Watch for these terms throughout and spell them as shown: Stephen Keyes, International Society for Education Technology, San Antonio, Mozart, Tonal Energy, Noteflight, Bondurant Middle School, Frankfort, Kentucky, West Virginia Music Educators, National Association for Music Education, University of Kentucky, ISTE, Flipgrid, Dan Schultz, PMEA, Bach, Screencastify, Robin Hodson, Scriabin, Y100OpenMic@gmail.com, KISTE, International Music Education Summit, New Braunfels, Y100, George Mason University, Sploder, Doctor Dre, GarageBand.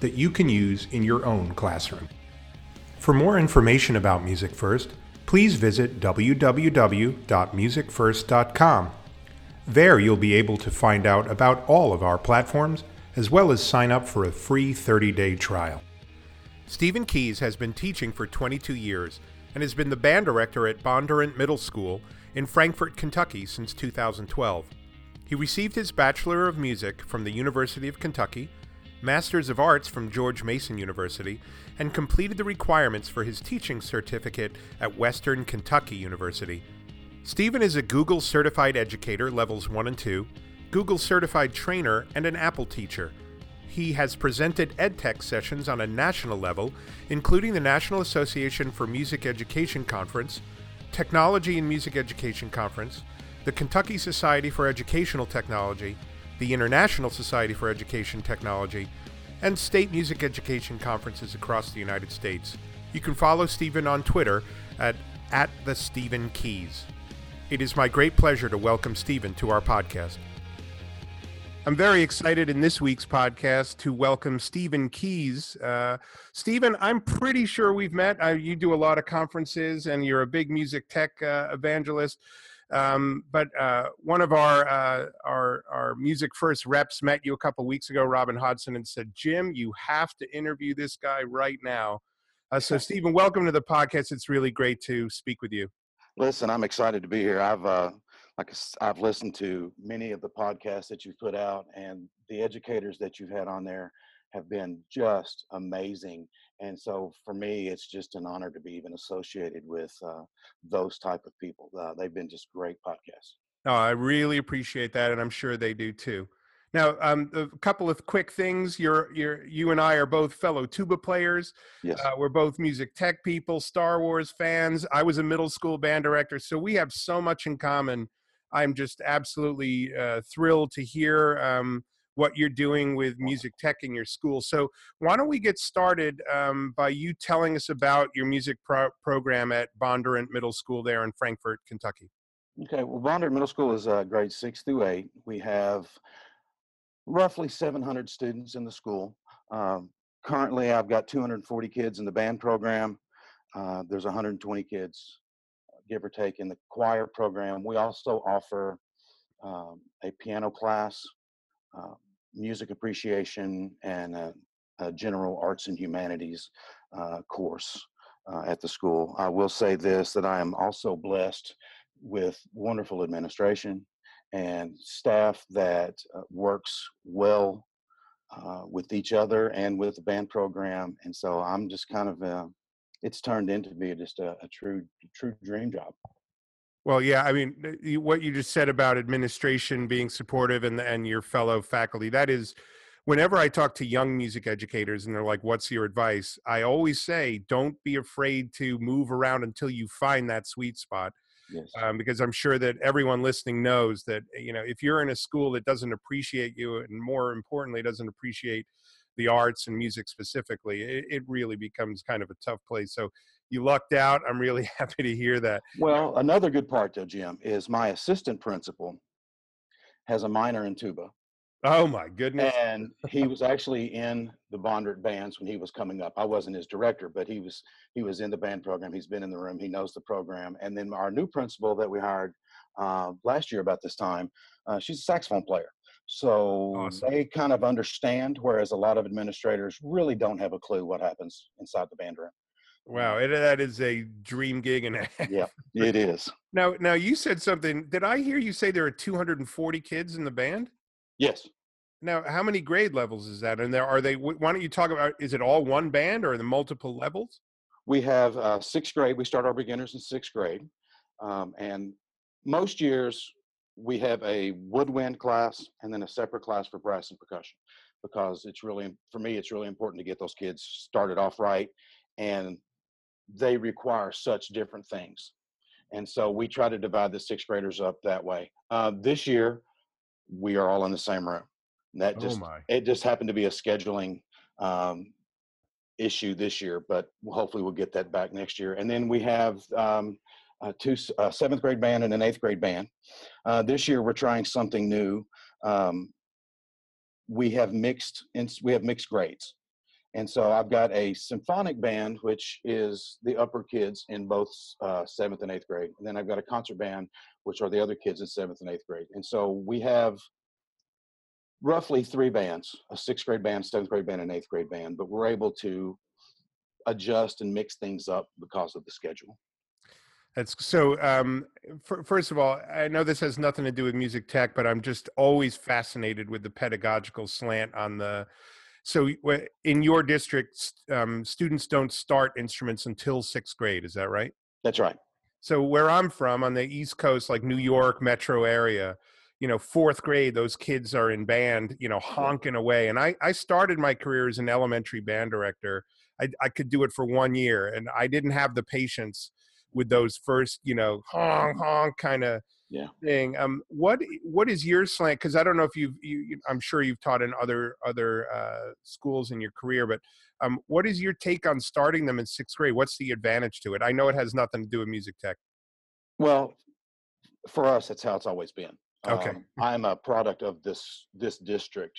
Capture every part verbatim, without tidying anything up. that you can use in your own classroom. For more information about Music First, please visit w w w dot music first dot com. There you'll be able to find out about all of our platforms, as well as sign up for a free thirty-day trial. Stephen Keyes has been teaching for twenty-two years and has been the band director at Bondurant Middle School in Frankfort, Kentucky since two thousand twelve. He received his Bachelor of Music from the University of Kentucky, Masters of Arts from George Mason University, and completed the requirements for his teaching certificate at Western Kentucky University. Stephen is a Google Certified Educator Levels one and two, Google Certified Trainer, and an Apple teacher. He has presented EdTech sessions on a national level, including the National Association for Music Education Conference, Technology and Music Education Conference, the Kentucky Society for Educational Technology, the International Society for Education Technology, and state music education conferences across the United States. You can follow Stephen on Twitter at, at the Stephen Keyes. It is my great pleasure to welcome Stephen to our podcast. I'm very excited in this week's podcast to welcome Stephen Keyes. Uh, Stephen, I'm pretty sure we've met. I, you do a lot of conferences and you're a big music tech uh, evangelist. Um, but uh, one of our, uh, our our Music First reps met you a couple weeks ago, Robin Hodson, and said, "Jim, you have to interview this guy right now." Uh, so, Stephen, welcome to the podcast. It's really great to speak with you. Listen, I'm excited to be here. I've uh, like I've listened to many of the podcasts that you've put out, and the educators that you've had on there have been just amazing. And so for me, it's just an honor to be even associated with uh, those type of people. Uh, they've been just great podcasts. Oh, I really appreciate that, and I'm sure they do too. Now, um, a couple of quick things. You're, you're, you and I are both fellow tuba players. Yes. Uh, we're both music tech people, Star Wars fans. I was a middle school band director, so we have so much in common. I'm just absolutely uh, thrilled to hear um, what you're doing with music tech in your school. So why don't we get started um, by you telling us about your music pro- program at Bondurant Middle School there in Frankfort, Kentucky. Okay, well, Bondurant Middle School is uh, grades six through eight. We have roughly seven hundred students in the school. Um, currently, I've got two hundred forty kids in the band program. Uh, there's one hundred twenty kids, give or take, in the choir program. We also offer um, a piano class, uh, music appreciation, and a, a general arts and humanities uh, course uh, at the school. I will say this, that I am also blessed with wonderful administration and staff that uh, works well uh, with each other and with the band program. And so I'm just kind of, uh, it's turned into be just a, a true, true dream job. Well, yeah, I mean, what you just said about administration being supportive and and your fellow faculty, that is, whenever I talk to young music educators and they're like, "What's your advice?" I always say, don't be afraid to move around until you find that sweet spot. Yes. Um, because I'm sure that everyone listening knows that, you know, if you're in a school that doesn't appreciate you, and more importantly, doesn't appreciate the arts and music specifically, it, it really becomes kind of a tough place. So you lucked out. I'm really happy to hear that. Well, another good part though, Jim, is my assistant principal has a minor in tuba. Oh my goodness. And he was actually in the Bondurant bands when he was coming up. I wasn't his director, but he was he was in the band program. He's been in the room. He knows the program. And then our new principal that we hired uh, last year about this time, uh, she's a saxophone player. So awesome. They kind of understand, whereas a lot of administrators really don't have a clue what happens inside the band room. Wow, it, that is a dream gig and a half. Yeah, it is. Now, now you said something. Did I hear you say there are two hundred forty kids in the band? Yes. Now, how many grade levels is that? And there are they? Why don't you talk about? Is it all one band or are there multiple levels? We have uh, sixth grade. We start our beginners in sixth grade, um, and most years we have a woodwind class and then a separate class for brass and percussion. because it's really, for me, it's really important to get those kids started off right. And they require such different things. And so we try to divide the sixth graders up that way. Uh, this year, we are all in the same room. And that just, oh my. It just happened to be a scheduling um, issue this year, but hopefully we'll get that back next year. And then we have um, a two, a seventh grade band and an eighth grade band. Uh, this year, we're trying something new. Um, we have mixed, we have mixed grades. And so I've got a symphonic band, which is the upper kids in both uh, seventh and eighth grade. And then I've got a concert band, which are the other kids in seventh and eighth grade. And so we have roughly three bands, a sixth grade band, seventh grade band, and eighth grade band. But we're able to adjust and mix things up because of the schedule. That's so, um, for, first of all, I know this has nothing to do with music tech, but I'm just always fascinated with the pedagogical slant on the... So in your district, um, students don't start instruments until sixth grade, is that right? That's right. So where I'm from, on the East Coast, like New York metro area, you know, fourth grade, those kids are in band, you know, honking away. And I, I started my career as an elementary band director. I, I could do it for one year, and I didn't have the patience with those first, you know, honk, honk kind of yeah. thing. Um, what what is your slant? Because I don't know if you've, you, I'm sure you've taught in other other uh, schools in your career, but um, what is your take on starting them in sixth grade? What's the advantage to it? I know it has nothing to do with music tech. Well, for us, that's how it's always been. Okay, um, I'm a product of this this district,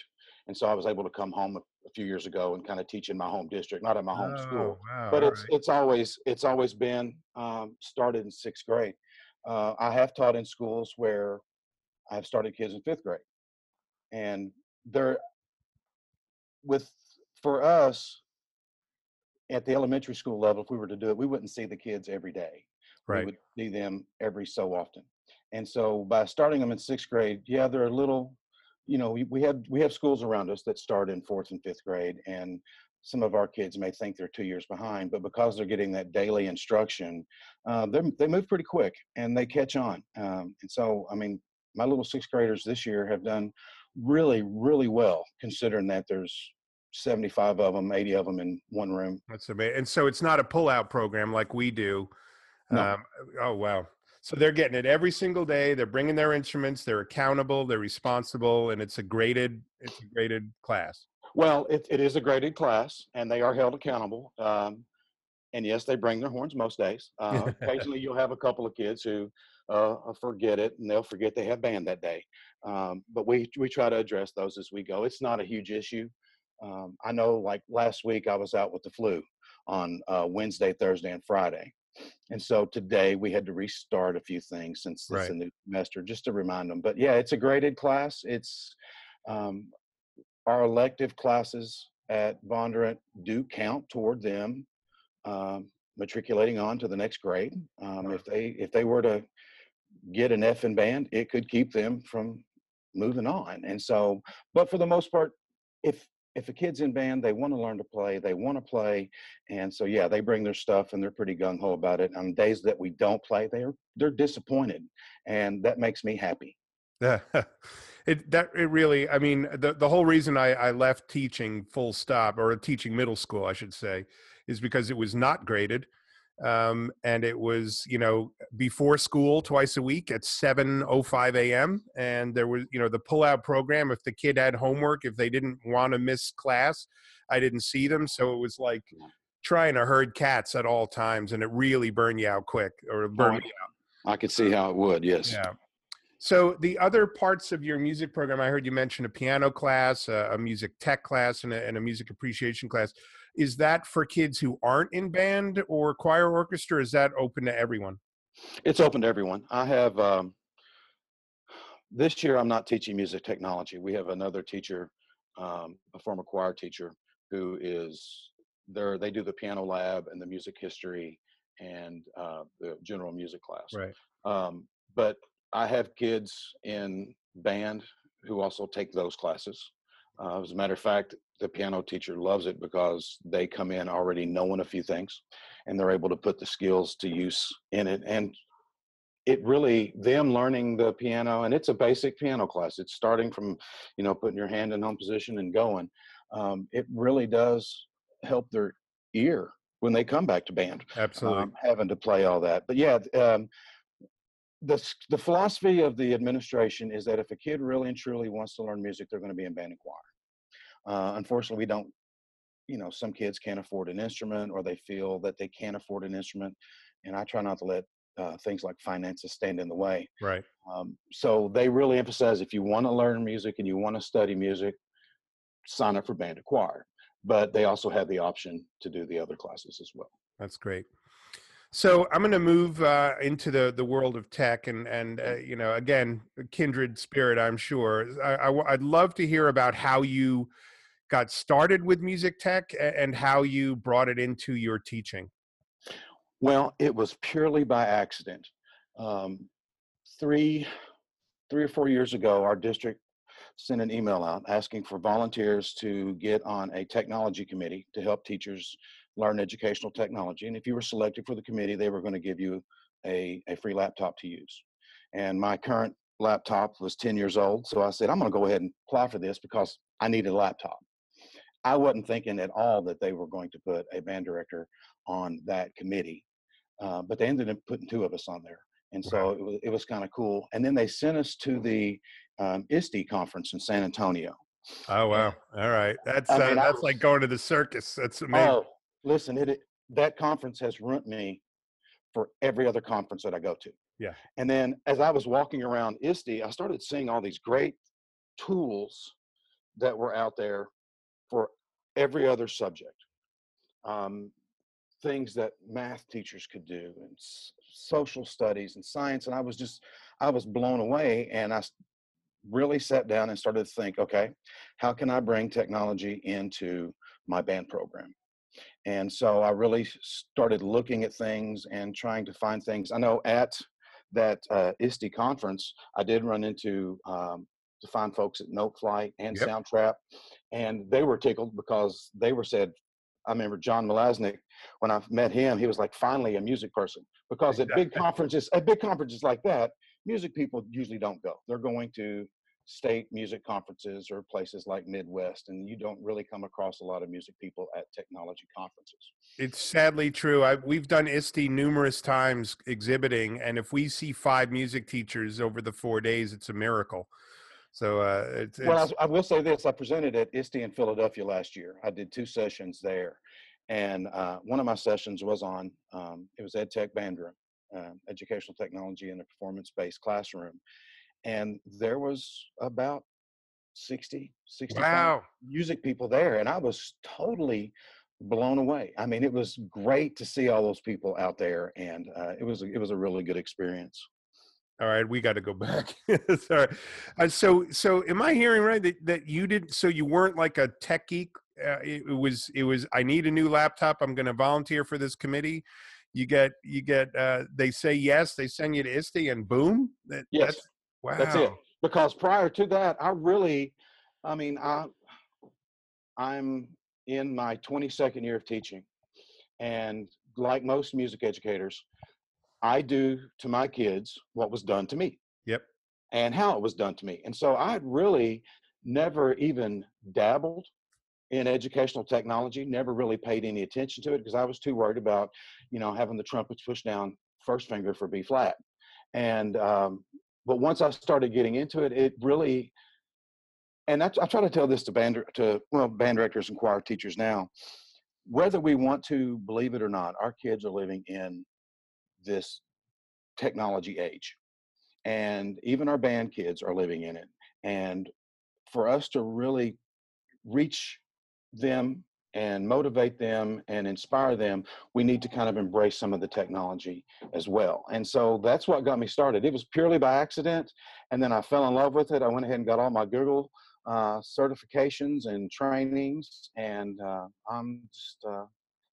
and so I was able to come home with a few years ago and kind of teach in my home district, not in my home oh, school, wow, but it's, right. it's always, it's always been, um, started in sixth grade. Uh, I have taught in schools where I've started kids in fifth grade, and they're with, for us at the elementary school level, if we were to do it, we wouldn't see the kids every day. Right. We would see them every so often. And so by starting them in sixth grade, yeah, they're a little, you know, we, we have we have schools around us that start in fourth and fifth grade, and some of our kids may think they're two years behind, but because they're getting that daily instruction, uh, they move pretty quick and they catch on. Um, and so, I mean, my little sixth graders this year have done really, really well, considering that there's seventy-five of them, eighty of them in one room. That's amazing. And so it's not a pull-out program like we do. No. Um, oh, wow. So they're getting it every single day. They're bringing their instruments. They're accountable. They're responsible, and it's a graded, it's a graded class. Well, it, it is a graded class, and they are held accountable. Um, and yes, they bring their horns most days. Uh, occasionally, you'll have a couple of kids who uh, forget it, and they'll forget they have band that day. Um, but we we try to address those as we go. It's not a huge issue. Um, I know, like last week, I was out with the flu on uh, Wednesday, Thursday, and Friday. And so today we had to restart a few things since it's a new semester, just to remind them. But yeah, it's a graded class. It's um, our elective classes at Bondurant do count toward them um, matriculating on to the next grade. Um, if they if they were to get an F in band, it could keep them from moving on. And so, but for the most part, if If a kid's in band, they want to learn to play, they want to play. And so, yeah, they bring their stuff and they're pretty gung-ho about it. On days that we don't play, they're, they're disappointed. And that makes me happy. it, that, it really, I mean, the, the whole reason I, I left teaching full stop, or teaching middle school, I should say, is because it was not graded. Um, and it was, you know, before school twice a week at seven oh five a m And there was, you know, the pull-out program, if the kid had homework, if they didn't want to miss class, I didn't see them. So it was like trying to herd cats at all times, and it really burned you out quick, or burned oh, me out. I could see how it would, yes. Yeah. So the other parts of your music program, I heard you mention a piano class, a, a music tech class, and a, and a music appreciation class. Is that for kids who aren't in band or choir or orchestra? Is that open to everyone? It's open to everyone. I have, um, this year I'm not teaching music technology. We have another teacher, um, a former choir teacher, who is there. They do the piano lab and the music history and uh, the general music class. Right. Um, but I have kids in band who also take those classes. Uh, as a matter of fact, the piano teacher loves it because they come in already knowing a few things, and they're able to put the skills to use in it and it really, them learning the piano, and it's a basic piano class. It's starting from, you know, putting your hand in home position and going. Um, it really does help their ear when they come back to band. Absolutely. Um, having to play all that. But yeah, um, the, the philosophy of the administration is that if a kid really and truly wants to learn music, they're going to be in band and choir. Uh, unfortunately, we don't, you know, some kids can't afford an instrument, or they feel that they can't afford an instrument. And I try not to let uh, things like finances stand in the way. Right. Um, so they really emphasize, if you want to learn music and you want to study music, sign up for band and choir. But they also have the option to do the other classes as well. That's great. So I'm going to move uh, into the, the world of tech, and, and uh, you know, again, kindred spirit, I'm sure. I, I, I'd love to hear about how you got started with music tech and how you brought it into your teaching. Well, it was purely by accident. Um, three, three or four years ago, our district sent an email out asking for volunteers to get on a technology committee to help teachers learn educational technology. And if you were selected for the committee, they were going to give you a, a free laptop to use. And my current laptop was ten years old. So I said, I'm going to go ahead and apply for this because I need a laptop. I wasn't thinking at all that they were going to put a band director on that committee. Uh, but they ended up putting two of us on there. And so wow. it was, it was kind of cool. And then they sent us to the um, I S T E conference in San Antonio. Oh, wow. All right. That's, I mean, uh, that's was, like going to the circus. That's amazing. Oh, listen, it, it, that conference has ruined me for every other conference that I go to. Yeah. And then as I was walking around I S T E, I started seeing all these great tools that were out there for every other subject. Um, things that math teachers could do, and social studies and science. And I was just, I was blown away. And I really sat down and started to think, okay, how can I bring technology into my band program? And so I really started looking at things and trying to find things. I know at that uh, I S T E conference, I did run into um, to find folks at Noteflight and yep. Soundtrap. And they were tickled because they were said, I remember John Malaznik, when I met him, he was like, finally a music person. Because exactly. at big conferences, at big conferences like that, music people usually don't go. They're going to state music conferences or places like Midwest, and you don't really come across a lot of music people at technology conferences. It's sadly true. I, we've done I S T E numerous times exhibiting, and if we see five music teachers over the four days, it's a miracle. So uh, it's, it's well, I, I will say this. I presented at I S T E in Philadelphia last year. I did two sessions there. And uh, one of my sessions was on, um, it was EdTech Bandroom, uh, Educational Technology in a Performance-Based Classroom. And there was about sixty, sixty-five wow. music people there. And I was totally blown away. I mean, it was great to see all those people out there. And uh, it was a, it was a really good experience. All right, we got to go back. Sorry. Uh, so, so am I hearing right that, that you did? So you weren't like a tech geek. Uh, it, it was. It was. I need a new laptop. I'm going to volunteer for this committee. You get. You get. Uh, they say yes. They send you to I S T E, and boom. That, yes. That's, wow. That's it. Because prior to that, I really, I mean, I, I'm in my twenty-second year of teaching, and like most music educators, I do to my kids what was done to me. Yep. And how it was done to me. And so I'd really never even dabbled in educational technology, never really paid any attention to it because I was too worried about, you know, having the trumpets push down first finger for B flat. And, um, but once I started getting into it, it really, and I, I try to tell this to band, to, well, band directors and choir teachers now, whether we want to believe it or not, our kids are living in this technology age, and even our band kids are living in it. And for us to really reach them and motivate them and inspire them, we need to kind of embrace some of the technology as well. And so that's what got me started. It was purely by accident, and then I fell in love with it. I went ahead and got all my Google uh, certifications and trainings, and uh, I'm just uh,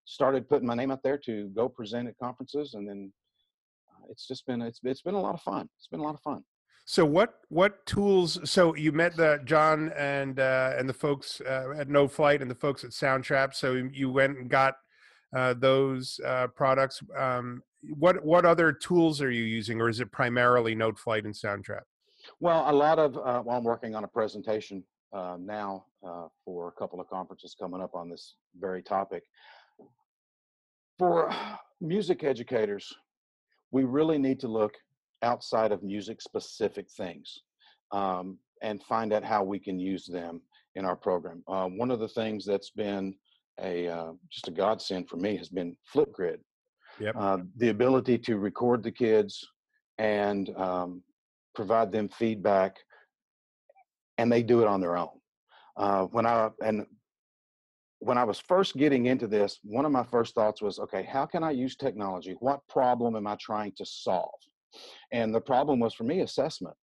started putting my name out there to go present at conferences. And then uh, it's just been, it's, it's been a lot of fun. It's been a lot of fun. So what, what tools, so you met the John and, uh, and the folks uh, at Noteflight and the folks at Soundtrap. So you went and got uh, those uh, products. Um, what what other tools are you using, or is it primarily Noteflight and Soundtrap? Well, a lot of uh, well, I'm working on a presentation uh, now uh, for a couple of conferences coming up on this very topic. For music educators, we really need to look outside of music-specific things um, and find out how we can use them in our program. Uh, one of the things that's been a uh, just a godsend for me has been Flipgrid. Yep. Uh, the ability to record the kids and um, provide them feedback, and they do it on their own. Uh, when I and when I was first getting into this, one of my first thoughts was, okay, how can I use technology? What problem am I trying to solve? And the problem was for me assessment.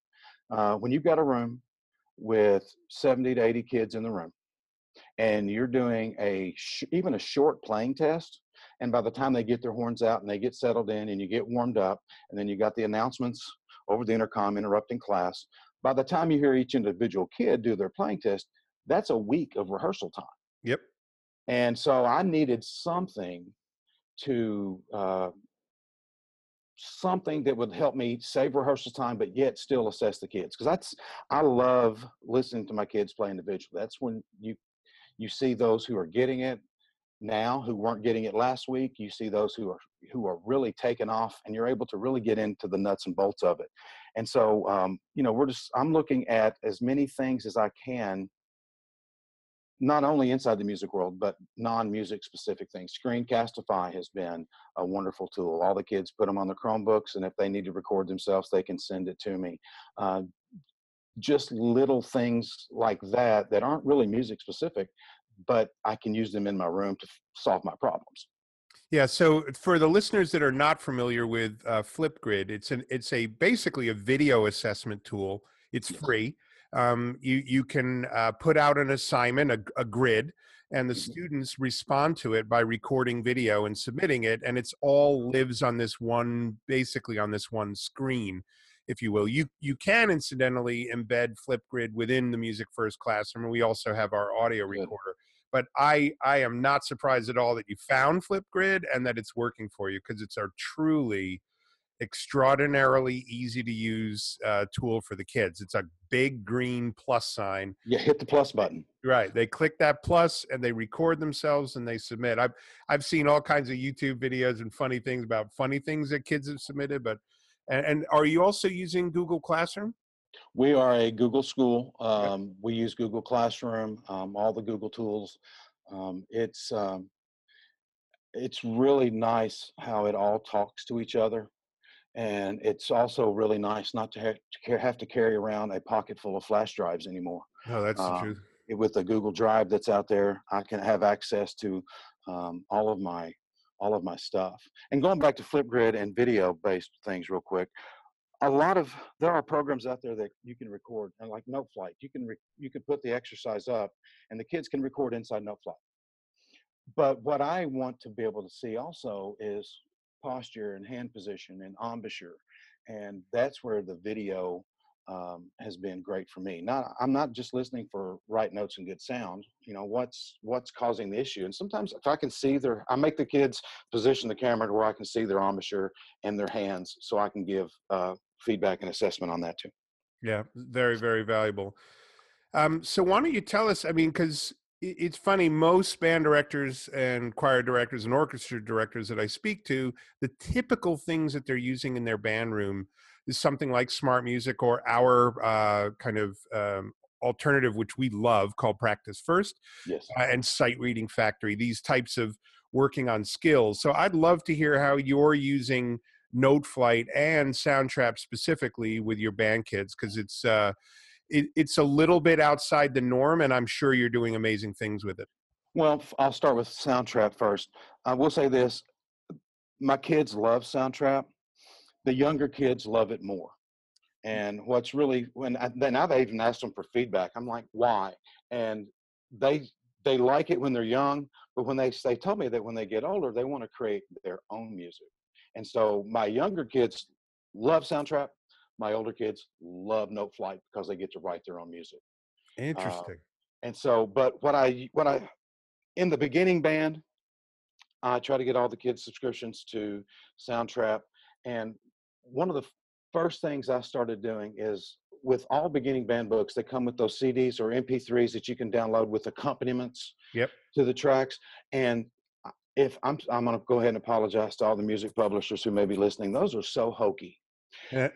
Uh, when you've got a room with seventy to eighty kids in the room, and you're doing a sh even a short playing test, and by the time they get their horns out and they get settled in and you get warmed up, and then you got the announcements over the intercom interrupting class, by the time you hear each individual kid do their playing test, that's a week of rehearsal time. Yep. And so I needed something to, uh, something that would help me save rehearsal time, but yet still assess the kids. Cause that's, I love listening to my kids play individually. That's when you, you see those who are getting it now, who weren't getting it last week. You see those who are, who are really taken off, and you're able to really get into the nuts and bolts of it. And so, um, you know, we're just, I'm looking at as many things as I can, not only inside the music world, but non-music specific things. Screencastify has been a wonderful tool. All the kids put them on the Chromebooks, and if they need to record themselves, they can send it to me. Uh, just little things like that that aren't really music specific, but I can use them in my room to solve my problems. Yeah, so for the listeners that are not familiar with uh, Flipgrid, it's, an, it's a basically a video assessment tool. It's free. Um, you, you can uh, put out an assignment, a, a grid, and the mm-hmm. students respond to it by recording video and submitting it, and it's all lives on this one, basically on this one screen, if you will. You, you can incidentally embed Flipgrid within the Music First classroom, and we also have our audio Good. recorder. But I, I am not surprised at all that you found Flipgrid and that it's working for you, because it's a truly extraordinarily easy to use uh, tool for the kids. It's a big green plus sign. Yeah, hit the plus button. Right. They click that plus and they record themselves and they submit. I've, I've seen all kinds of YouTube videos and funny things about funny things that kids have submitted. But and, and are you also using Google Classroom? We are a Google school. Um, okay. We use Google Classroom, um, all the Google tools. Um, it's, um, it's really nice how it all talks to each other. And it's also really nice not to have to, have to carry around a pocket full of flash drives anymore. Oh, that's uh, the truth. It, with the Google Drive that's out there, I can have access to um, all of my all of my stuff. And going back to Flipgrid and video-based things real quick, a lot of there are programs out there that you can record, and like Noteflight, you can re, you can put the exercise up, and the kids can record inside Noteflight. But what I want to be able to see also is posture and hand position and embouchure, and that's where the video um, has been great for me. Not, I'm not just listening for right notes and good sound. You know, what's what's causing the issue? And sometimes if I can see their, I make the kids position the camera to where I can see their embouchure and their hands, so I can give uh, feedback and assessment on that too. Yeah, very very valuable. Um, so why don't you tell us? I mean, because it's funny, most band directors and choir directors and orchestra directors that I speak to, the typical things that they're using in their band room is something like Smart Music or our uh, kind of um, alternative, which we love, called Practice First, yes. uh, and Sight Reading Factory, these types of working on skills. So I'd love to hear how you're using Noteflight and Soundtrap specifically with your band kids, because it's uh, It, it's a little bit outside the norm, and I'm sure you're doing amazing things with it. Well, I'll start with Soundtrap first. I will say this. My kids love Soundtrap. The younger kids love it more. And what's really, when I, now they even asked them for feedback. I'm like, why? And they, they like it when they're young, but when they, they tell me that when they get older, they want to create their own music. And so my younger kids love Soundtrap. My older kids love Noteflight because they get to write their own music. Interesting. Uh, and so, but what I, what I, in the beginning band, I try to get all the kids subscriptions to Soundtrap. And one of the first things I started doing is, with all beginning band books, they come with those C Ds or M P threes that you can download with accompaniments yep. to the tracks. And if I'm, I'm going to go ahead and apologize to all the music publishers who may be listening. Those are so hokey. And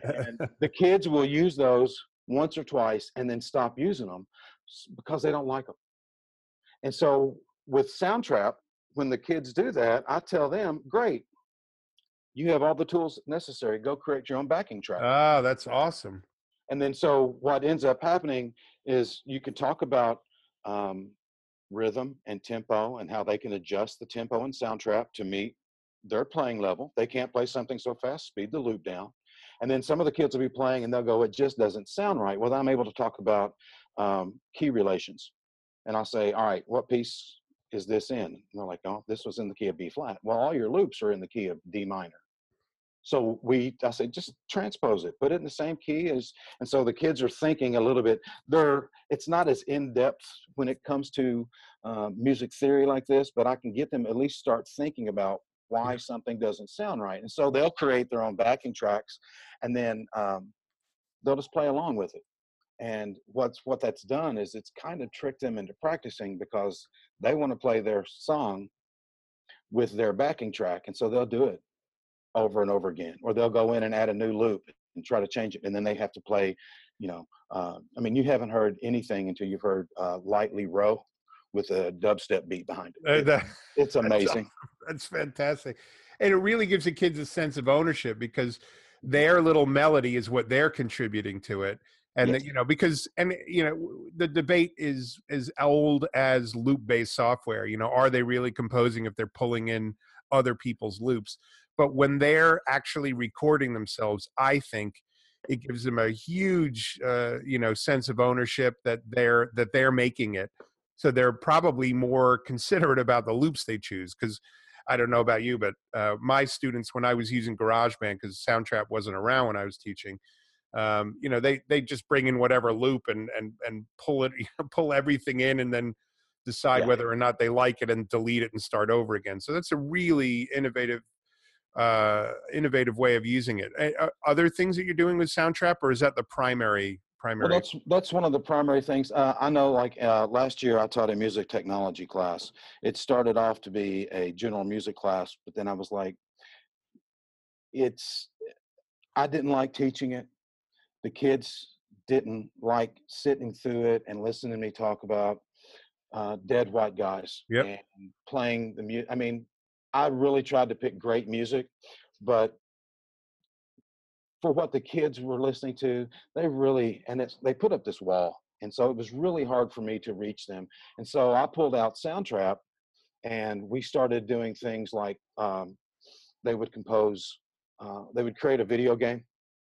the kids will use those once or twice and then stop using them because they don't like them. And so with Soundtrap, when the kids do that, I tell them, great, you have all the tools necessary. Go create your own backing track. Oh, that's awesome. And then so what ends up happening is you can talk about um, rhythm and tempo and how they can adjust the tempo and Soundtrap to meet their playing level. They can't play something so fast, speed the loop down. And then some of the kids will be playing and they'll go, it just doesn't sound right. Well, I'm able to talk about um, key relations. And I'll say, all right, what piece is this in? And they're like, oh, this was in the key of B flat. Well, all your loops are in the key of D minor. So we, I said, just transpose it, put it in the same key as, and so the kids are thinking a little bit. They're, it's not as in-depth when it comes to uh, music theory like this, but I can get them at least start thinking about why something doesn't sound right. And so they'll create their own backing tracks, and then um, they'll just play along with it. And what's, what that's done is it's kind of tricked them into practicing because they want to play their song with their backing track, and so they'll do it over and over again, or they'll go in and add a new loop and try to change it, and then they have to play, you know, uh, I mean, you haven't heard anything until you've heard uh, Lightly Row with a dubstep beat behind it. It uh, that, it's amazing. That's, that's fantastic. And it really gives the kids a sense of ownership because their little melody is what they're contributing to it. And, yes. the, you know, because, and, you know, the debate is as old as loop-based software. You know, are they really composing if they're pulling in other people's loops? But when they're actually recording themselves, I think it gives them a huge, uh, you know, sense of ownership that they're that they're making it. So they're probably more considerate about the loops they choose. Because I don't know about you, but uh, my students, when I was using GarageBand, because Soundtrap wasn't around when I was teaching, um, you know, they they just bring in whatever loop and and and pull it, you know, pull everything in, and then decide yeah. whether or not they like it and delete it and start over again. So that's a really innovative. uh innovative way of using it. Are other things that you're doing with Soundtrap, or is that the primary primary well, that's that's one of the primary things. uh I know, like uh last year I taught a music technology class. It started off to be a general music class, but then I was like, it's I didn't like teaching it. The kids didn't like sitting through it and listening to me talk about uh dead white guys yep. and playing the music. I mean, I really tried to pick great music, but for what the kids were listening to, they really, and it's, they put up this wall. And so it was really hard for me to reach them. And so I pulled out Soundtrap, and we started doing things like um, they would compose, uh, they would create a video game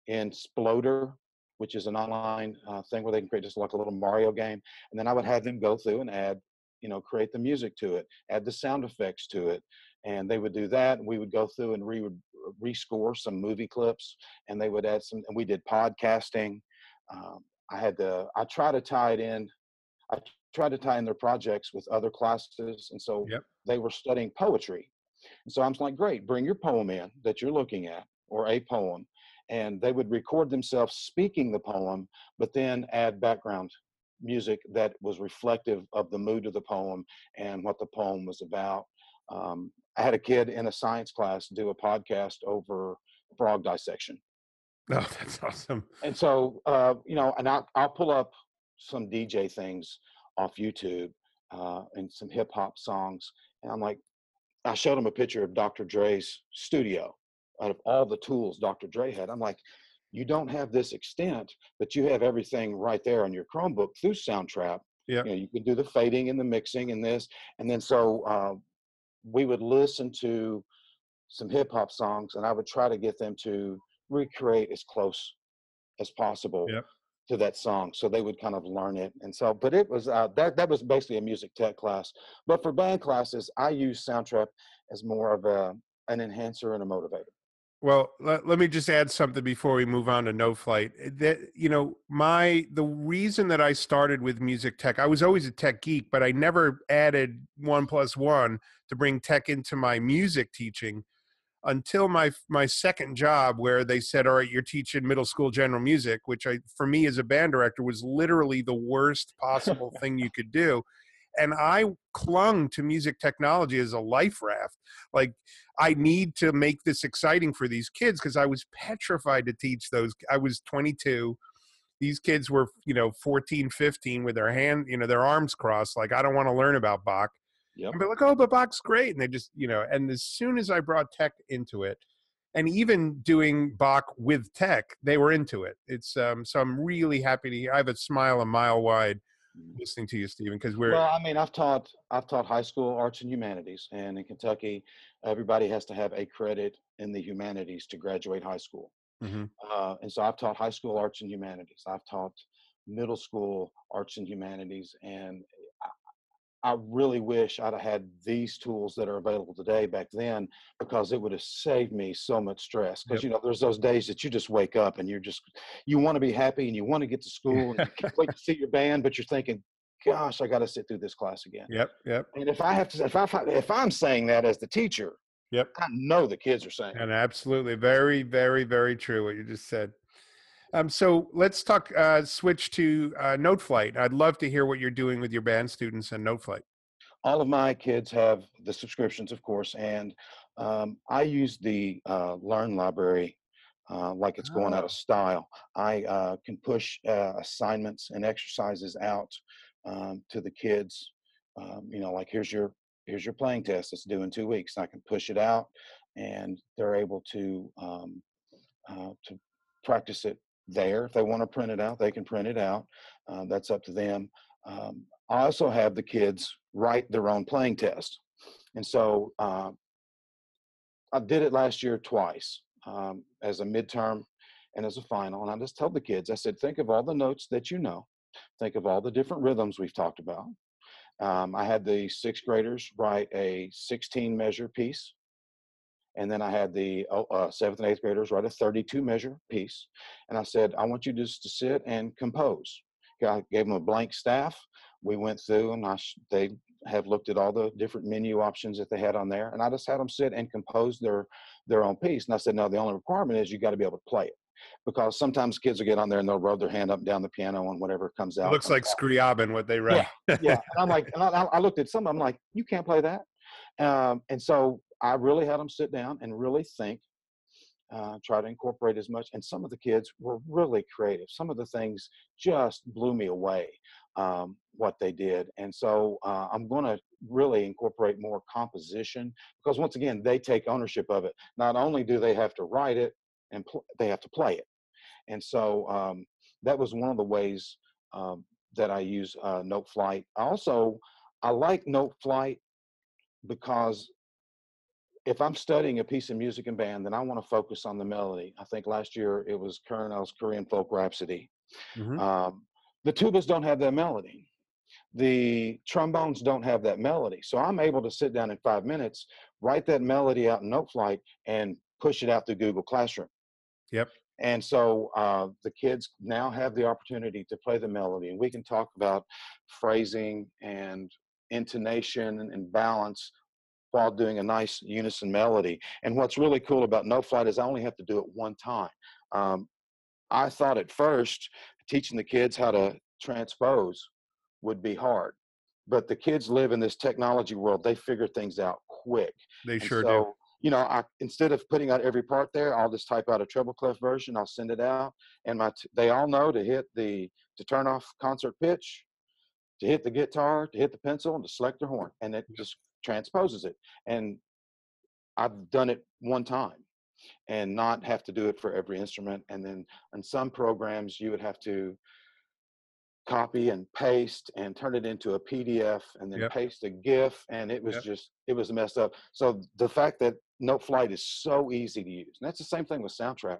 in Sploder, which is an online uh, thing where they can create just like a little Mario game. And then I would have them go through and add, you know, create the music to it, add the sound effects to it. And they would do that, and we would go through and re rescore some movie clips, and they would add some. And we did podcasting. Um, I had to. I try to tie it in. I try to tie in their projects with other classes, and so yep. they were studying poetry. And so I'm like, great, bring your poem in that you're looking at, or a poem, and they would record themselves speaking the poem, but then add background music that was reflective of the mood of the poem and what the poem was about. Um, I had a kid in a science class do a podcast over frog dissection. Oh, that's awesome. And so, uh, you know, and I'll, I'll pull up some D J things off YouTube uh, and some hip hop songs. And I'm like, I showed him a picture of Doctor Dre's studio out of all the tools Doctor Dre had. I'm like, you don't have this extent, but you have everything right there on your Chromebook through Soundtrap. Yeah. You know, you can do the fading and the mixing and this. And then so, uh, we would listen to some hip hop songs, and I would try to get them to recreate as close as possible yep. to that song. So they would kind of learn it. And so, but it was, uh, that, that was basically a music tech class, but for band classes, I use Soundtrap as more of a, an enhancer and a motivator. Well, let, let me just add something before we move on to Noteflight. That, you know, my, the reason that I started with music tech, I was always a tech geek, but I never added one plus one to bring tech into my music teaching until my, my second job, where they said, all right, you're teaching middle school general music, which I, for me as a band director, was literally the worst possible thing you could do. And I clung to music technology as a life raft. Like, I need to make this exciting for these kids, because I was petrified to teach those. I was twenty-two. These kids were, you know, fourteen, fifteen with their hand, you know, their arms crossed. Like, I don't want to learn about Bach. Yep. And be like, oh, but Bach's great. And they just, you know, and as soon as I brought tech into it, and even doing Bach with tech, they were into it. It's um, so I'm really happy to hear. I have a smile a mile wide listening to you, Stephen, because we're well. I mean, I've taught I've taught high school arts and humanities, and in Kentucky, everybody has to have a credit in the humanities to graduate high school. Mm-hmm. uh, and so I've taught high school arts and humanities. I've taught middle school arts and humanities, and I, I really wish I'd have had these tools that are available today back then, because it would have saved me so much stress. Because yep. you know, there's those days that you just wake up and you're just, you want to be happy and you want to get to school and you can't wait to see your band, but you're thinking, gosh, I got to sit through this class again. Yep, yep. And if I have to, if I if I'm saying that as the teacher, yep, I know the kids are saying. And absolutely, very, very, very true what you just said. Um, so let's talk. Uh, switch to uh, Noteflight. I'd love to hear what you're doing with your band students and Noteflight. All of my kids have the subscriptions, of course, and um, I use the uh, Learn library uh, like it's oh. going out of style. I uh, can push uh, assignments and exercises out um, to the kids. Um, you know, like here's your here's your playing test. It's due in two weeks. And I can push it out, and they're able to um, uh, to practice it. There, if they want to print it out, they can print it out. Uh, that's up to them. Um, I also have the kids write their own playing test, and so uh, I did it last year twice, um, as a midterm and as a final. And I just told the kids, I said, think of all the notes that you know, think of all the different rhythms we've talked about. Um, I had the sixth graders write a sixteen measure piece. And then I had the uh, seventh and eighth graders write a thirty-two measure piece. And I said, I want you just to sit and compose. I gave them a blank staff. We went through, and I sh they have looked at all the different menu options that they had on there. And I just had them sit and compose their, their own piece. And I said, no, the only requirement is you got to be able to play it. Because sometimes kids will get on there and they'll rub their hand up and down the piano and whatever comes out. It looks like Scriabin, what they write. Yeah, yeah. And I'm like, and I, I looked at some, I'm like, you can't play that. Um, and so I really had them sit down and really think, uh, try to incorporate as much. And some of the kids were really creative. Some of the things just blew me away, um, what they did. And so uh, I'm going to really incorporate more composition, because once again, they take ownership of it. Not only do they have to write it, and they have to play it. And so um, that was one of the ways um, that I use uh, Noteflight. Also, I like Noteflight because if I'm studying a piece of music and band, then I want to focus on the melody. I think last year it was Kernel's Korean Folk Rhapsody. Mm-hmm. um, the tubas don't have that melody. The trombones don't have that melody. So I'm able to sit down in five minutes, write that melody out in Noteflight, and push it out through Google Classroom. Yep. And so uh, the kids now have the opportunity to play the melody, and we can talk about phrasing and intonation and balance while doing a nice unison melody. And what's really cool about Noteflight is I only have to do it one time. Um, I thought at first teaching the kids how to transpose would be hard, but the kids live in this technology world. They figure things out quick. They sure do. You know, I, instead of putting out every part there, I'll just type out a treble clef version. I'll send it out, and my t they all know to hit the to turn off concert pitch, to hit the guitar, to hit the pencil, and to select the horn, and it just transposes it. And I've done it one time, and not have to do it for every instrument. And then in some programs, you would have to copy and paste and turn it into a P D F and then yep. paste a GIF, and it was yep. just it was messed up. So the fact that Noteflight is so easy to use, and that's the same thing with Soundtrap.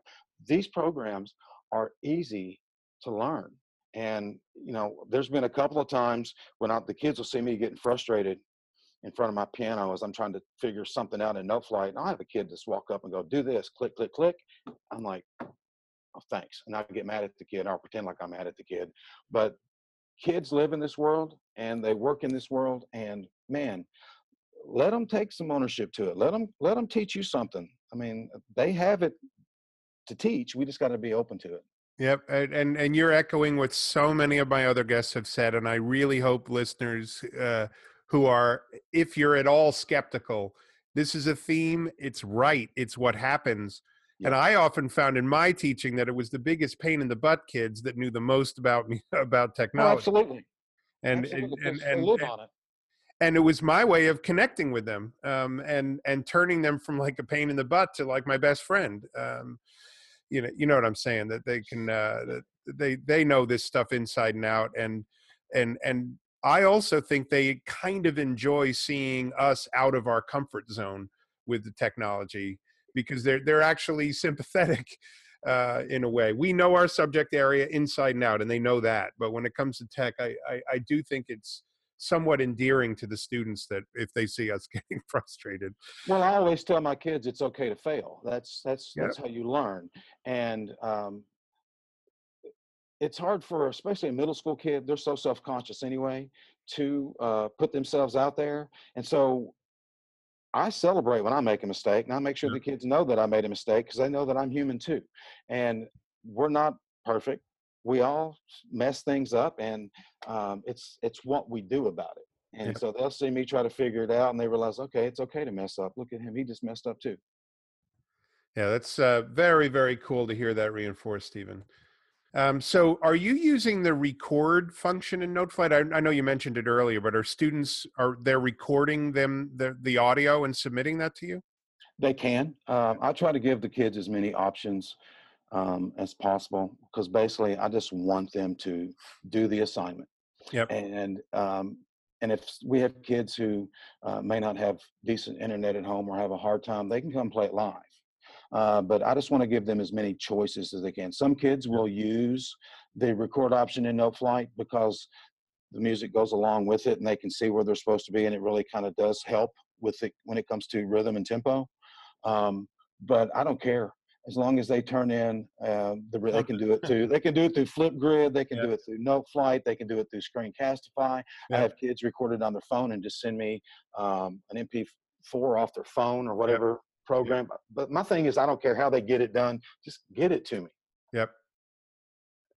These programs are easy to learn, and you know, there's been a couple of times when I, the kids will see me getting frustrated, in front of my piano as I'm trying to figure something out in Noteflight, and I'll have a kid just walk up and go, do this, click, click, click. I'm like, oh, thanks. And I get mad at the kid. I'll pretend like I'm mad at the kid. But kids live in this world, and they work in this world, and man, let them take some ownership to it. Let them, let them teach you something. I mean, they have it to teach. We just got to be open to it. Yep. And, and you're echoing what so many of my other guests have said. And I really hope listeners uh, who are, if you're at all skeptical, this is a theme. It's right. It's what happens. Yep. And I often found in my teaching that it was the biggest pain in the butt kids that knew the most about me, about technology. Oh, absolutely. And, absolutely. and, and, and, and, and on it. And it was my way of connecting with them um, and, and turning them from like a pain in the butt to like my best friend. Um, you know, you know what I'm saying? That they can, uh, that they, they know this stuff inside and out. And, and, and I also think they kind of enjoy seeing us out of our comfort zone with the technology, because they're, they're actually sympathetic uh, in a way. We know our subject area inside and out, and they know that. But when it comes to tech, I, I, I do think it's somewhat endearing to the students that if they see us getting frustrated. Well, I always tell my kids it's okay to fail. That's that's yeah. that's how you learn. And um, it's hard for, especially a middle school kid, they're so self-conscious anyway, to uh, put themselves out there. And so I celebrate when I make a mistake, and I make sure yeah. the kids know that I made a mistake, because they know that I'm human too. And we're not perfect. We all mess things up, and um, it's it's what we do about it. And yeah. so they'll see me try to figure it out, and they realize, okay, it's okay to mess up. Look at him, he just messed up too. Yeah, that's uh, very, very cool to hear that reinforced, Stephen. Um, so are you using the record function in Noteflight? I, I know you mentioned it earlier, but are students, are they recording them the, the audio and submitting that to you? They can. Um, I try to give the kids as many options um as possible, because basically I just want them to do the assignment. Yep. And um and if we have kids who uh, may not have decent internet at home or have a hard time, they can come play it live. Uh, but I just want to give them as many choices as they can. Some kids will use the record option in Noteflight because the music goes along with it and they can see where they're supposed to be, and it really kind of does help with it when it comes to rhythm and tempo. Um, but I don't care. As long as they turn in, uh, the, they can do it too. They can do it through Flipgrid. They can yeah. do it through Noteflight. They can do it through Screencastify. Yeah. I have kids recorded on their phone and just send me um, an M P four off their phone or whatever yep. program. Yep. But my thing is, I don't care how they get it done. Just get it to me. Yep.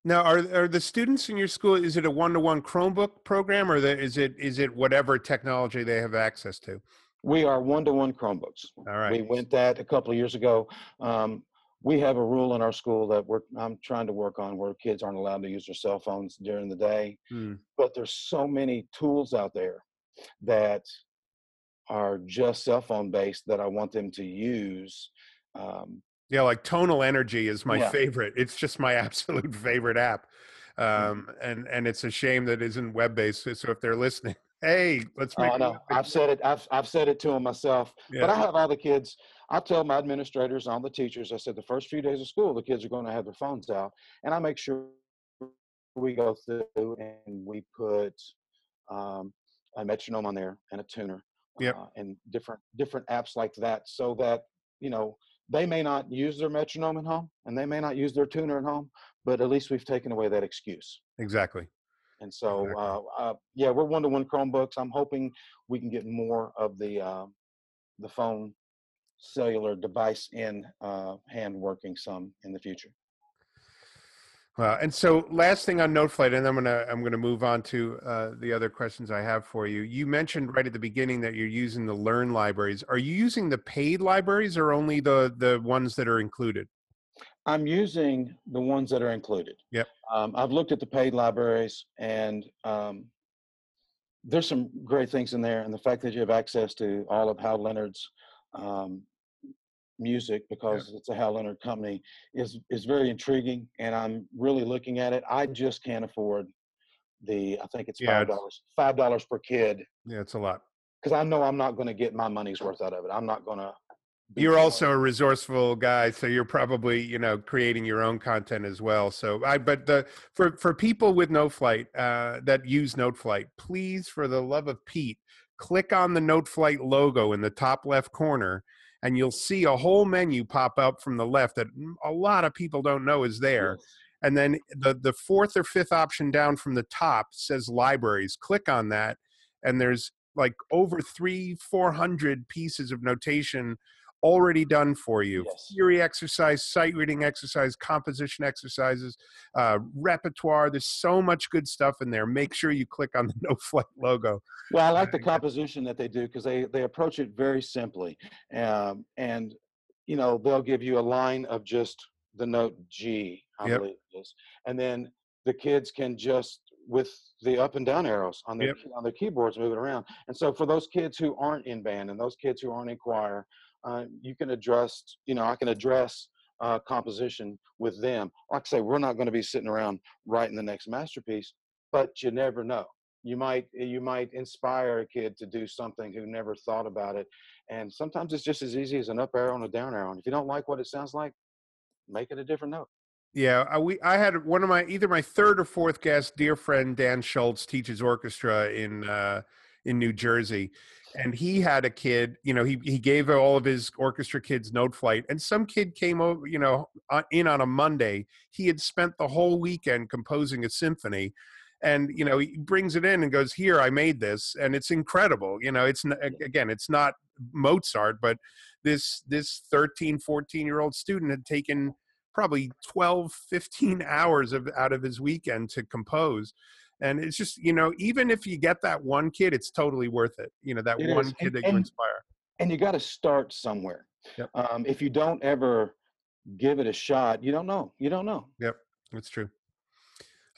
Now, are are the students in your school, is it a one-to-one Chromebook program, or the, is it is it whatever technology they have access to? We are one-to-one Chromebooks. All right. We went that a couple of years ago. Um, We have a rule in our school that we're, I'm trying to work on, where kids aren't allowed to use their cell phones during the day. Mm. But there's so many tools out there that are just cell phone based that I want them to use. Um, yeah, like Tonal Energy is my yeah. favorite. It's just my absolute favorite app. Um, and, and it's a shame that it isn't web-based. So if they're listening, hey, let's make oh, it no. I've said it. I've, I've said it to them myself. Yeah. But I have all the kids. I tell my administrators and all the teachers, I said, the first few days of school, the kids are going to have their phones out. And I make sure we go through and we put um, a metronome on there and a tuner yep. uh, and different different apps like that, so that, you know, they may not use their metronome at home and they may not use their tuner at home, but at least we've taken away that excuse. Exactly. And so, exactly. uh, uh, yeah, we're one-to-one Chromebooks. I'm hoping we can get more of the uh, the phone cellular device in uh, hand working some in the future. Well, and so last thing on Noteflight, and I'm gonna I'm gonna move on to uh, the other questions I have for you. You mentioned right at the beginning that you're using the Learn libraries. Are you using the paid libraries or only the the ones that are included? I'm using the ones that are included. Yep. Um, I've looked at the paid libraries, and um, there's some great things in there, and the fact that you have access to all of Hal Leonard's um music, because yeah. it's a Hal Leonard company, is is very intriguing, and I'm really looking at it. I just can't afford the, I think it's five dollars yeah, five dollars per kid. Yeah, it's a lot, because I know I'm not going to get my money's worth out of it. I'm not gonna you're also a resourceful guy, so you're probably, you know, creating your own content as well. So I but the for for people with Noteflight uh that use Noteflight, please, for the love of Pete, click on the Noteflight logo in the top left corner, and you'll see a whole menu pop up from the left that a lot of people don't know is there. Yes. And then the, the fourth or fifth option down from the top says libraries. Click on that, and there's like over three, four hundred pieces of notation already done for you. Yes. Theory exercise, sight reading exercise, composition exercises, uh, repertoire. There's so much good stuff in there. Make sure you click on the Noteflight logo. Well, I like the composition that they do, because they, they approach it very simply. Um, and, you know, they'll give you a line of just the note G, I yep. believe it is. And then the kids can just, with the up and down arrows on their, yep. on their keyboards, moving around. And so for those kids who aren't in band and those kids who aren't in choir, Uh, you can address, you know, I can address uh, composition with them. Like I say, we're not going to be sitting around writing the next masterpiece, but you never know. You might, you might inspire a kid to do something who never thought about it. And sometimes it's just as easy as an up arrow and a down arrow. And if you don't like what it sounds like, make it a different note. Yeah, I, we, I had one of my, either my third or fourth guest, dear friend Dan Schultz, teaches orchestra in uh, in New Jersey. And he had a kid, you know, he, he gave all of his orchestra kids Noteflight, and some kid came over, you know, in on a Monday. He had spent the whole weekend composing a symphony, and, you know, he brings it in and goes, here, I made this. And it's incredible. You know, it's, again, it's not Mozart, but this, this thirteen, fourteen year old student had taken probably twelve, fifteen hours of, out of his weekend to compose. And it's just, you know, even if you get that one kid, it's totally worth it. You know, that it one is. kid and, that you inspire. And you got to start somewhere. Yep. Um, if you don't ever give it a shot, you don't know. You don't know. Yep, that's true.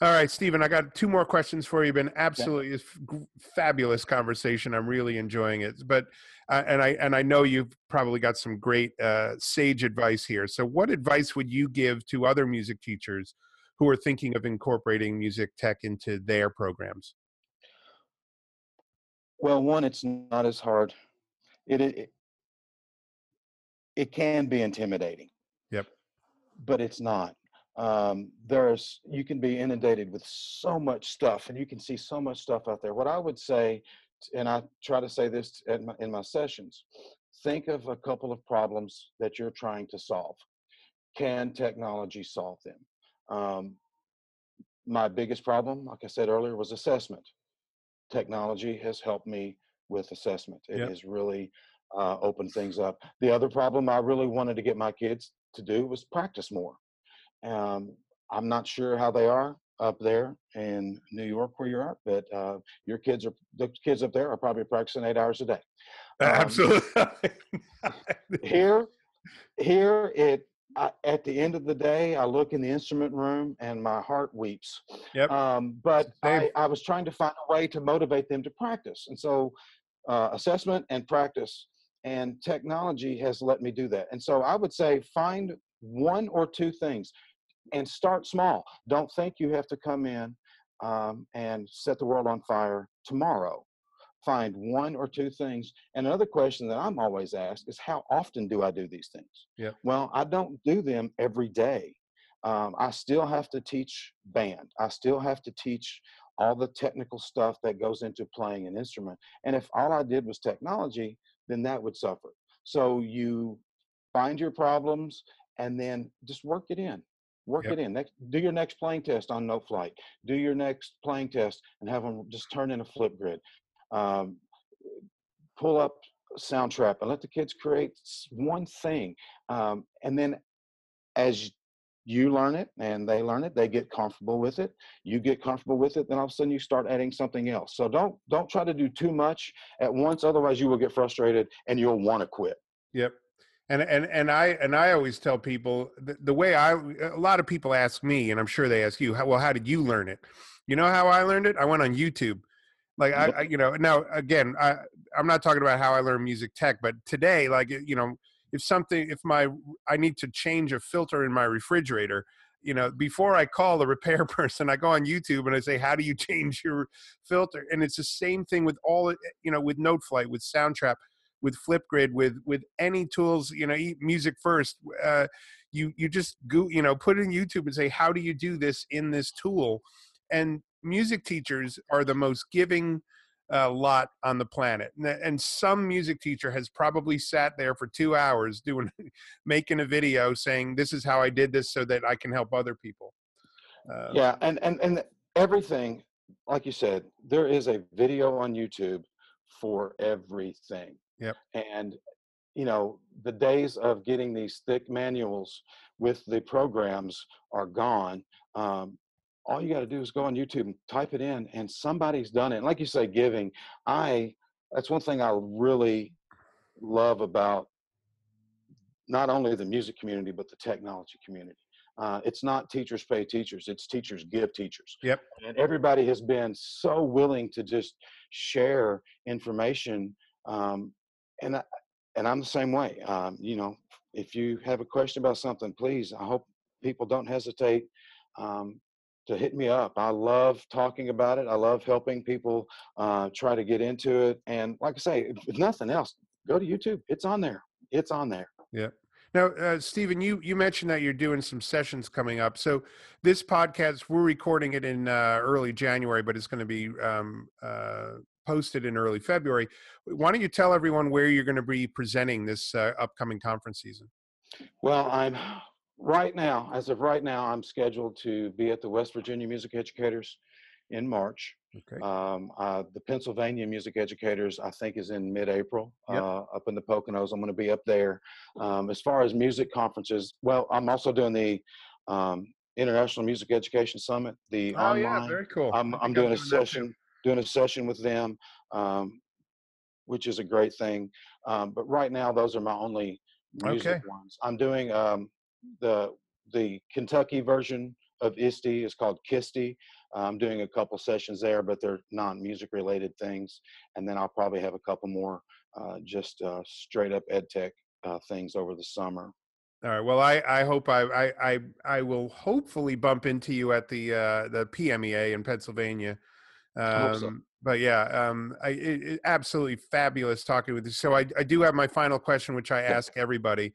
All right, Stephen, I got two more questions for you. Been absolutely yeah. fabulous conversation. I'm really enjoying it. But uh, and I and I know you've probably got some great uh, sage advice here. So, what advice would you give to other music teachers who are thinking of incorporating music tech into their programs? Well, one, it's not as hard. It it, it can be intimidating. Yep. But it's not. Um, there's you can be inundated with so much stuff, and you can see so much stuff out there. What I would say, and I try to say this at my, in my sessions, think of a couple of problems that you're trying to solve. Can technology solve them? Um, my biggest problem, like I said earlier, was assessment. Technology has helped me with assessment. It yep. has really uh, opened things up. The other problem I really wanted to get my kids to do was practice more. Um, I'm not sure how they are up there in New York where you're at, but uh, your kids are, the kids up there are probably practicing eight hours a day. Um, Absolutely. here, here it, I, at the end of the day, I look in the instrument room and my heart weeps. Yep. Um, but I, I was trying to find a way to motivate them to practice. And so uh, assessment and practice and technology has let me do that. And so I would say find one or two things and start small. Don't think you have to come in um, and set the world on fire tomorrow. Find one or two things. And another question that I'm always asked is, how often do I do these things? Yeah. Well, I don't do them every day. Um, I still have to teach band. I still have to teach all the technical stuff that goes into playing an instrument. And if all I did was technology, then that would suffer. So you find your problems and then just work it in. Work yep. it in. Next, do your next playing test on Noteflight. Do your next playing test and have them just turn in a Flipgrid. Um, pull up Soundtrap and let the kids create one thing. Um, and then as you learn it and they learn it, they get comfortable with it. You get comfortable with it. Then all of a sudden you start adding something else. So don't, don't try to do too much at once. Otherwise you will get frustrated and you'll want to quit. Yep. And, and, and I, and I always tell people the, the way I, a lot of people ask me, and I'm sure they ask you, how, well, how did you learn it? You know how I learned it? I went on YouTube. Like, I, I, you know, now, again, I, I'm not talking about how I learned music tech, but today, like, you know, if something, if my, I need to change a filter in my refrigerator, you know, before I call the repair person, I go on YouTube and I say, how do you change your filter? And it's the same thing with all, you know, with Noteflight, with Soundtrap, with Flipgrid, with, with any tools, you know, Music First, uh, you, you just go, you know, put it in YouTube and say, how do you do this in this tool? And music teachers are the most giving a lot on the planet. And, and some music teacher has probably sat there for two hours doing, making a video saying, this is how I did this so that I can help other people. Uh, yeah. And, and, and everything, like you said, there is a video on YouTube for everything. Yep. And, you know, the days of getting these thick manuals with the programs are gone. Um, all you got to do is go on YouTube and type it in, and somebody's done it. And like you say, giving, I, that's one thing I really love about not only the music community, but the technology community. Uh, it's not teachers pay teachers, it's teachers give teachers. Yep. And everybody has been so willing to just share information. Um, and, I, and I'm the same way. Um, you know, if you have a question about something, please, I hope people don't hesitate um, to hit me up. I love talking about it. I love helping people uh, try to get into it. And like I say, if nothing else, go to YouTube. It's on there. It's on there. Yeah. Now, uh, Stephen, you, you mentioned that you're doing some sessions coming up. So this podcast, we're recording it in uh, early January, but it's going to be um, uh, posted in early February. Why don't you tell everyone where you're going to be presenting this uh, upcoming conference season? Well, I'm right now, as of right now, I'm scheduled to be at the West Virginia Music Educators in March. Okay. Um, uh, the Pennsylvania Music Educators, I think, is in mid-April, yep. uh, up in the Poconos. I'm going to be up there. Um, as far as music conferences, well, I'm also doing the um, International Music Education Summit. The oh, online. Yeah, very cool. I'm, I'm doing a session, doing a session with them, um, which is a great thing. Um, but right now, those are my only music okay. ones. I'm doing um, the the Kentucky version of I S T E. It's called KISTE. I'm doing a couple sessions there, but they're non-music related things. And then I'll probably have a couple more uh, just uh, straight up ed tech uh, things over the summer. All right. Well, I, I hope I, I, I will hopefully bump into you at the, uh, the P M E A in Pennsylvania. Um, I hope so. But yeah, um, I, it, it, absolutely fabulous talking with you. So I, I do have my final question, which I ask everybody.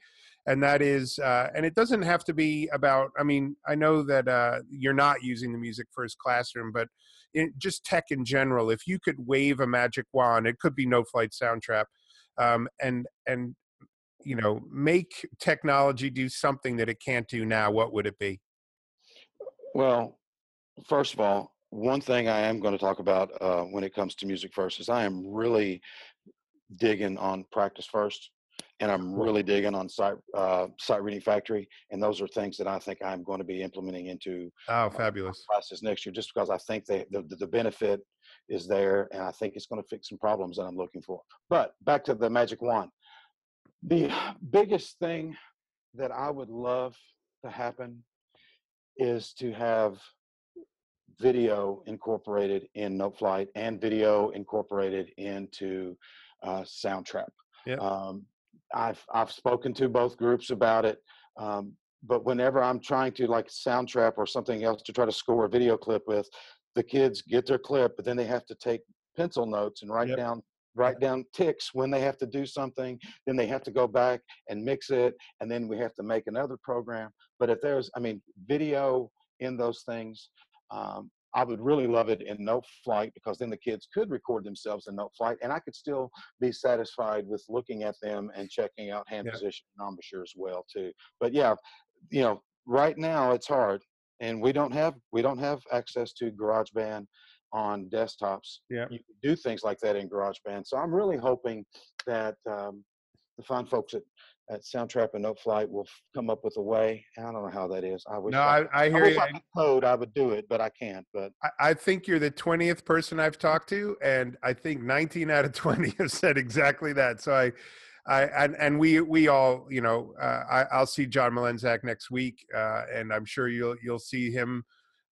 And that is, uh, and it doesn't have to be about, I mean, I know that uh, you're not using the Music First classroom, but in, just tech in general, if you could wave a magic wand, it could be Noteflight, Soundtrap, um, and, and, you know, make technology do something that it can't do now, what would it be? Well, first of all, one thing I am going to talk about uh, when it comes to Music First is I am really digging on Practice First. And I'm really digging on Sight, uh, Sight Reading Factory. And those are things that I think I'm going to be implementing into oh, fabulous. Uh, classes next year, just because I think they, the, the benefit is there. And I think it's going to fix some problems that I'm looking for. But back to the magic wand. The biggest thing that I would love to happen is to have video incorporated in Noteflight and video incorporated into uh, Soundtrap. Yep. Um, I've, I've spoken to both groups about it, um, but whenever I'm trying to like Soundtrap or something else to try to score a video clip with, the kids get their clip, but then they have to take pencil notes and write yep. down, write down ticks when they have to do something, then they have to go back and mix it. And then we have to make another program. But if there's, I mean, video in those things, um, I would really love it in Noteflight, because then the kids could record themselves in Noteflight, and I could still be satisfied with looking at them and checking out hand yeah. position and embouchure as well too. But yeah, you know, right now it's hard, and we don't have we don't have access to GarageBand on desktops. Yeah, you can do things like that in GarageBand. So I'm really hoping that um, the fine folks at At Soundtrap and Noteflight will come up with a way. I don't know how that is. I wish. No, I, I, I hear I wish you. I could code, I would do it, but I can't. But I, I think you're the twentieth person I've talked to, and I think nineteen out of twenty have said exactly that. So I, I and and we we all, you know, uh, I, I'll see John Malaznik next week, uh, and I'm sure you'll you'll see him.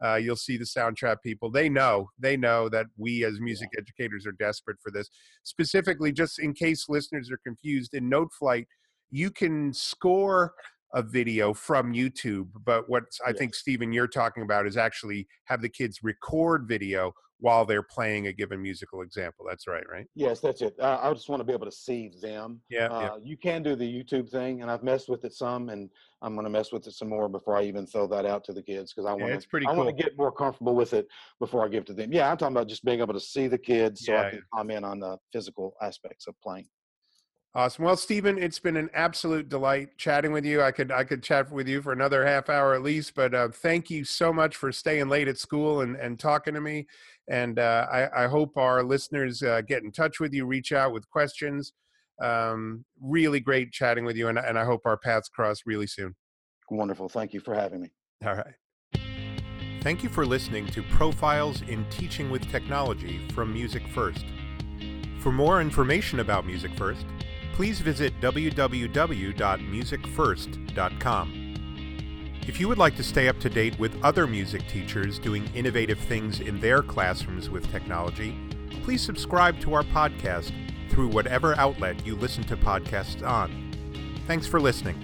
Uh, you'll see the Soundtrap people. They know. They know that we as music yeah. educators are desperate for this. Specifically, just in case listeners are confused, in Noteflight, you can score a video from YouTube. But what I yeah. think, Stephen, you're talking about is actually have the kids record video while they're playing a given musical example. That's right, right? Yes, that's it. Uh, I just want to be able to see them. Yeah, uh, yeah. You can do the YouTube thing, and I've messed with it some, and I'm going to mess with it some more before I even throw that out to the kids, because I want yeah, to I cool. want to get more comfortable with it before I give it to them. Yeah, I'm talking about just being able to see the kids so yeah, I can yeah. comment on the physical aspects of playing. Awesome. Well, Stephen, it's been an absolute delight chatting with you. I could I could chat with you for another half hour at least, but uh, thank you so much for staying late at school and, and talking to me. And uh, I, I hope our listeners uh, get in touch with you, reach out with questions. Um, really great chatting with you, and, and I hope our paths cross really soon. Wonderful. Thank you for having me. All right. Thank you for listening to Profiles in Teaching with Technology from Music First. For more information about Music First, please visit w w w dot music first dot com. If you would like to stay up to date with other music teachers doing innovative things in their classrooms with technology, please subscribe to our podcast through whatever outlet you listen to podcasts on. Thanks for listening.